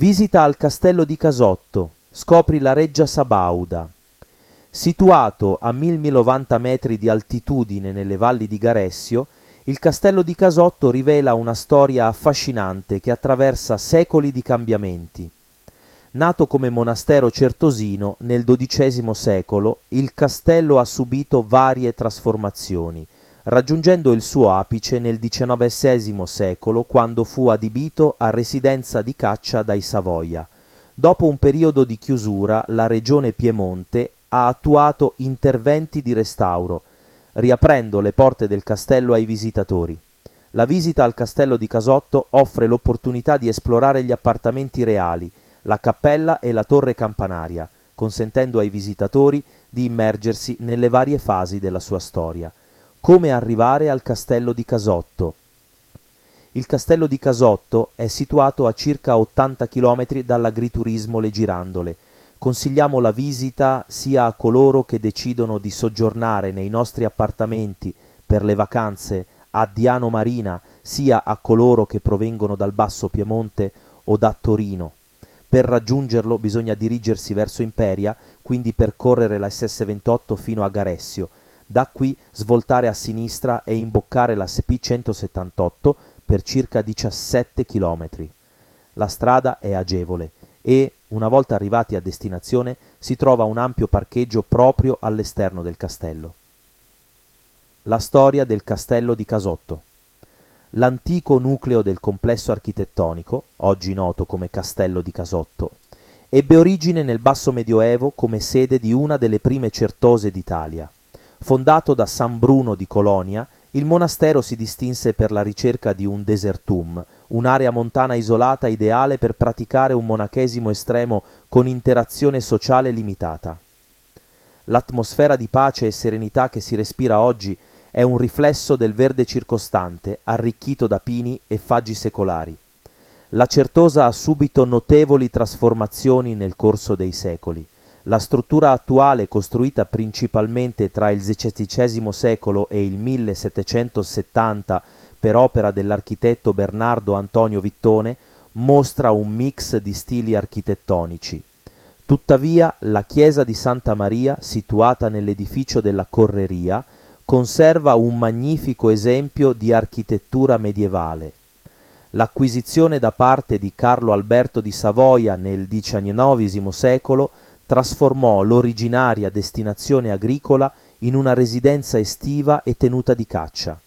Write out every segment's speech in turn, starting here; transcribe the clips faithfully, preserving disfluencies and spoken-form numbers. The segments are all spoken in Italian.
Visita al Castello di Casotto, scopri la Reggia Sabauda. Situato a mille novanta metri di altitudine nelle valli di Garessio, il Castello di Casotto rivela una storia affascinante che attraversa secoli di cambiamenti. Nato come monastero certosino nel dodicesimo secolo, il castello ha subito varie trasformazioni, raggiungendo il suo apice nel diciannovesimo secolo quando fu adibito a residenza di caccia dai Savoia. Dopo un periodo di chiusura, la regione Piemonte ha attuato interventi di restauro, riaprendo le porte del castello ai visitatori. La visita al Castello di Casotto offre l'opportunità di esplorare gli appartamenti reali, la cappella e la torre campanaria, consentendo ai visitatori di immergersi nelle varie fasi della sua storia. Come arrivare al Castello di Casotto? Il Castello di Casotto è situato a circa ottanta chilometri dall'agriturismo Le Girandole. Consigliamo la visita sia a coloro che decidono di soggiornare nei nostri appartamenti per le vacanze a Diano Marina, sia a coloro che provengono dal Basso Piemonte o da Torino. Per raggiungerlo bisogna dirigersi verso Imperia, quindi percorrere la esse esse ventotto fino a Garessio. Da qui svoltare a sinistra e imboccare la esse pi centosettantotto per circa diciassette chilometri. La strada è agevole e, una volta arrivati a destinazione, si trova un ampio parcheggio proprio all'esterno del castello. La storia del Castello di Casotto. L'antico nucleo del complesso architettonico, oggi noto come Castello di Casotto, ebbe origine nel Basso Medioevo come sede di una delle prime certose d'Italia. Fondato da San Bruno di Colonia, il monastero si distinse per la ricerca di un desertum, un'area montana isolata ideale per praticare un monachesimo estremo con interazione sociale limitata. L'atmosfera di pace e serenità che si respira oggi è un riflesso del verde circostante, arricchito da pini e faggi secolari. La Certosa ha subito notevoli trasformazioni nel corso dei secoli. La struttura attuale, costruita principalmente tra il sedicesimo secolo e il millesettecentosettanta per opera dell'architetto Bernardo Antonio Vittone, mostra un mix di stili architettonici. Tuttavia, la chiesa di Santa Maria, situata nell'edificio della Correria, conserva un magnifico esempio di architettura medievale. L'acquisizione da parte di Carlo Alberto di Savoia nel diciannovesimo secolo trasformò l'originaria destinazione agricola in una residenza estiva e tenuta di caccia.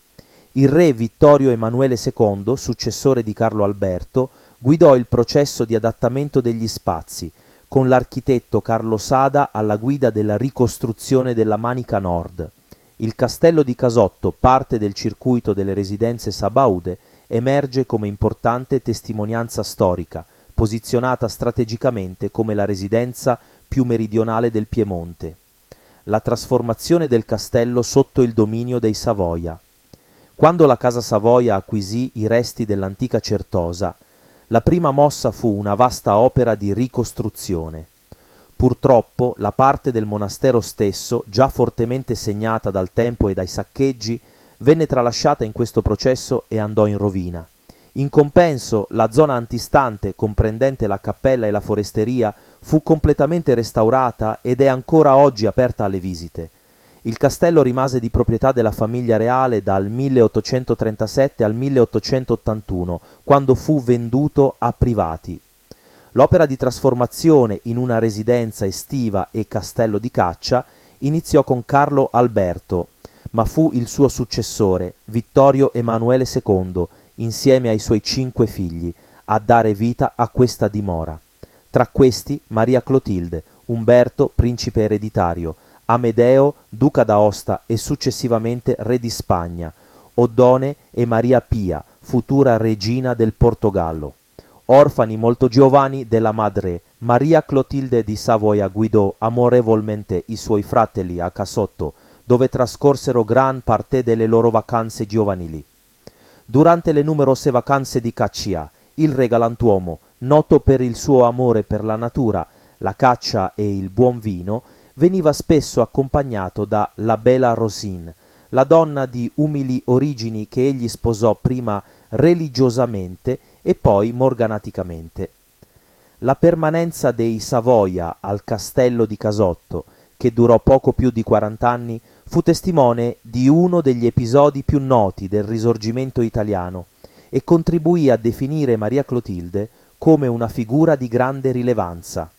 Il re Vittorio Emanuele secondo, successore di Carlo Alberto, guidò il processo di adattamento degli spazi, con l'architetto Carlo Sada alla guida della ricostruzione della Manica Nord. Il Castello di Casotto, parte del circuito delle residenze sabaude, emerge come importante testimonianza storica, posizionata strategicamente come la residenza più meridionale del Piemonte. La trasformazione del castello sotto il dominio dei Savoia. Quando la casa Savoia acquisì i resti dell'antica Certosa, la prima mossa fu una vasta opera di ricostruzione. Purtroppo la parte del monastero stesso, già fortemente segnata dal tempo e dai saccheggi, venne tralasciata in questo processo e andò in rovina. In compenso, la zona antistante, comprendente la cappella e la foresteria, fu completamente restaurata ed è ancora oggi aperta alle visite. Il castello rimase di proprietà della famiglia reale dal milleottocentotrentasette al milleottocentottantuno, quando fu venduto a privati. L'opera di trasformazione in una residenza estiva e castello di caccia iniziò con Carlo Alberto, ma fu il suo successore, Vittorio Emanuele secondo, insieme ai suoi cinque figli, a dare vita a questa dimora. Tra questi Maria Clotilde, Umberto, principe ereditario, Amedeo, duca d'Aosta e successivamente re di Spagna, Oddone e Maria Pia, futura regina del Portogallo. Orfani molto giovani della madre, Maria Clotilde di Savoia guidò amorevolmente i suoi fratelli a Casotto, dove trascorsero gran parte delle loro vacanze giovanili. Durante le numerose vacanze di caccia, il re galantuomo, noto per il suo amore per la natura, la caccia e il buon vino, veniva spesso accompagnato da la bella Rosine, la donna di umili origini che egli sposò prima religiosamente e poi morganaticamente. La permanenza dei Savoia al Castello di Casotto, che durò poco più di quarant'anni, fu testimone di uno degli episodi più noti del Risorgimento italiano e contribuì a definire Maria Clotilde come una figura di grande rilevanza.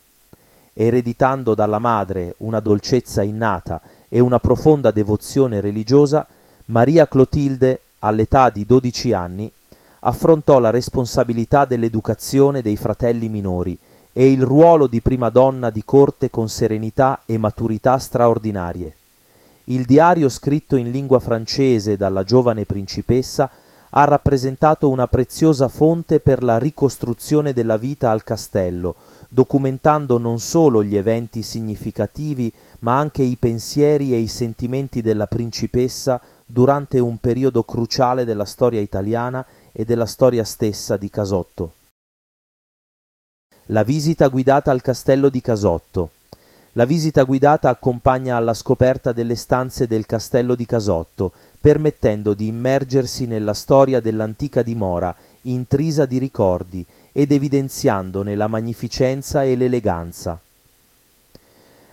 Ereditando dalla madre una dolcezza innata e una profonda devozione religiosa, Maria Clotilde, all'età di dodici anni, affrontò la responsabilità dell'educazione dei fratelli minori e il ruolo di prima donna di corte con serenità e maturità straordinarie. Il diario scritto in lingua francese dalla giovane principessa ha rappresentato una preziosa fonte per la ricostruzione della vita al castello, documentando non solo gli eventi significativi, ma anche i pensieri e i sentimenti della principessa durante un periodo cruciale della storia italiana e della storia stessa di Casotto. La visita guidata al castello di Casotto. La visita guidata accompagna alla scoperta delle stanze del castello di Casotto, permettendo di immergersi nella storia dell'antica dimora, intrisa di ricordi, ed evidenziandone la magnificenza e l'eleganza.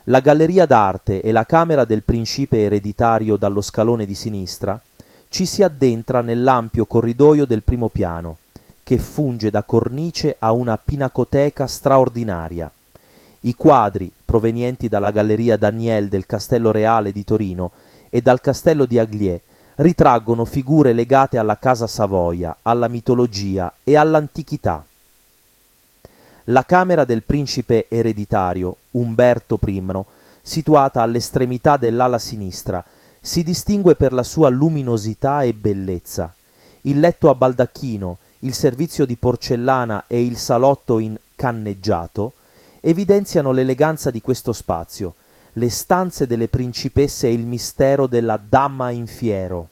La galleria d'arte e la camera del principe ereditario dallo scalone di sinistra ci si addentra nell'ampio corridoio del primo piano, che funge da cornice a una pinacoteca straordinaria. I quadri, provenienti dalla Galleria Daniel del Castello Reale di Torino e dal Castello di Agliè, ritraggono figure legate alla Casa Savoia, alla mitologia e all'antichità. La camera del principe ereditario, Umberto primo, situata all'estremità dell'ala sinistra, si distingue per la sua luminosità e bellezza. Il letto a baldacchino, il servizio di porcellana e il salotto in canneggiato evidenziano l'eleganza di questo spazio, le stanze delle principesse e il mistero della dama in fiero.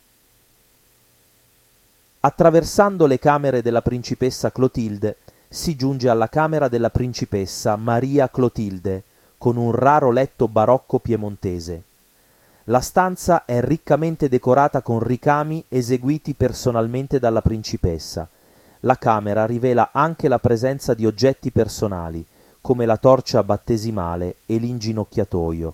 Attraversando le camere della principessa Clotilde, si giunge alla camera della principessa Maria Clotilde, con un raro letto barocco piemontese. La stanza è riccamente decorata con ricami eseguiti personalmente dalla principessa. La camera rivela anche la presenza di oggetti personali, come la torcia battesimale e l'inginocchiatoio.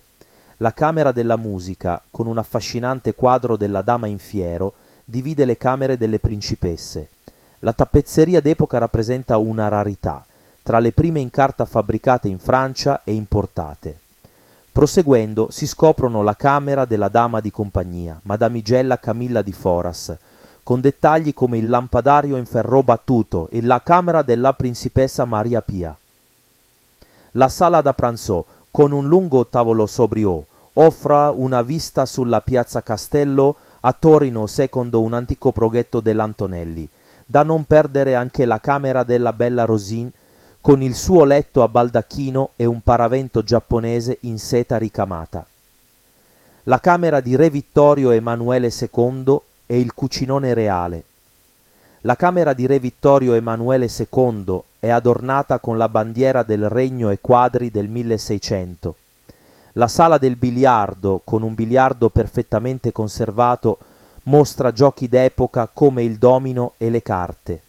La camera della musica, con un affascinante quadro della dama in fiero, divide le camere delle principesse. La tappezzeria d'epoca rappresenta una rarità, tra le prime in carta fabbricate in Francia e importate. Proseguendo si scoprono la camera della dama di compagnia, Madamigella Camilla di Foras, con dettagli come il lampadario in ferro battuto e la camera della principessa Maria Pia. La sala da pranzo, con un lungo tavolo sobrio, offre una vista sulla piazza Castello a Torino secondo un antico progetto dell'Antonelli. Da non perdere anche la camera della bella Rosine, con il suo letto a baldacchino e un paravento giapponese in seta ricamata. La camera di re Vittorio Emanuele secondo e il cucinone reale. La camera di re Vittorio Emanuele secondo è adornata con la bandiera del regno e quadri del milleseicento. La sala del biliardo, con un biliardo perfettamente conservato, mostra giochi d'epoca come il domino e le carte.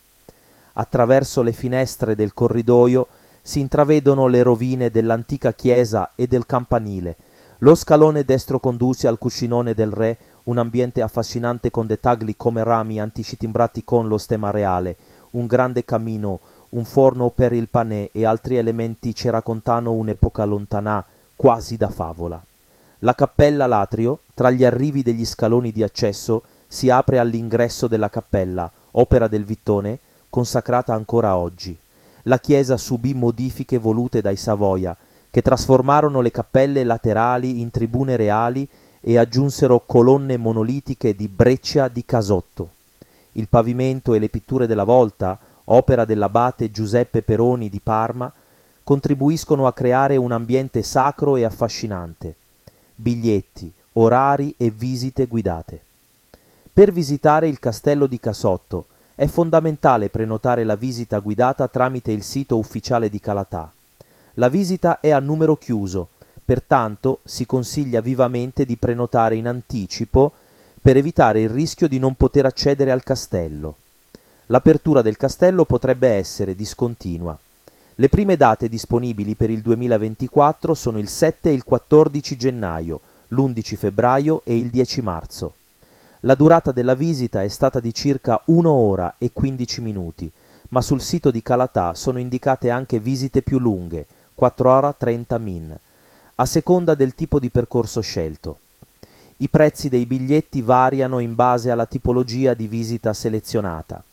Attraverso le finestre del corridoio si intravedono le rovine dell'antica chiesa e del campanile. Lo scalone destro conduce al cucinone del re, un ambiente affascinante con dettagli come rami antici timbrati con lo stemma reale, un grande camino, un forno per il panè e altri elementi ci raccontano un'epoca lontana, quasi da favola. La cappella l'atrio, tra gli arrivi degli scaloni di accesso, si opre all'ingresso della cappella, opera del Vittone, consacrata ancora oggi. La chiesa subì modifiche volute dai Savoia, che trasformarono le cappelle laterali in tribune reali e aggiunsero colonne monolitiche di breccia di Casotto. Il pavimento e le pitture della volta, opera dell'abate Giuseppe Peroni di Parma, contribuiscono a creare un ambiente sacro e affascinante. Biglietti, orari e visite guidate. Per visitare il castello di Casotto, è fondamentale prenotare la visita guidata tramite il sito ufficiale di Calatà. La visita è a numero chiuso, pertanto si consiglia vivamente di prenotare in anticipo per evitare il rischio di non poter accedere al castello. L'apertura del castello potrebbe essere discontinua. Le prime date disponibili per il duemilaventiquattro sono il sette e il quattordici gennaio, l'undici febbraio e il dieci marzo. La durata della visita è stata di circa un'ora e quindici minuti, ma sul sito di Calatà sono indicate anche visite più lunghe, quattro ore e trenta min, a seconda del tipo di percorso scelto. I prezzi dei biglietti variano in base alla tipologia di visita selezionata.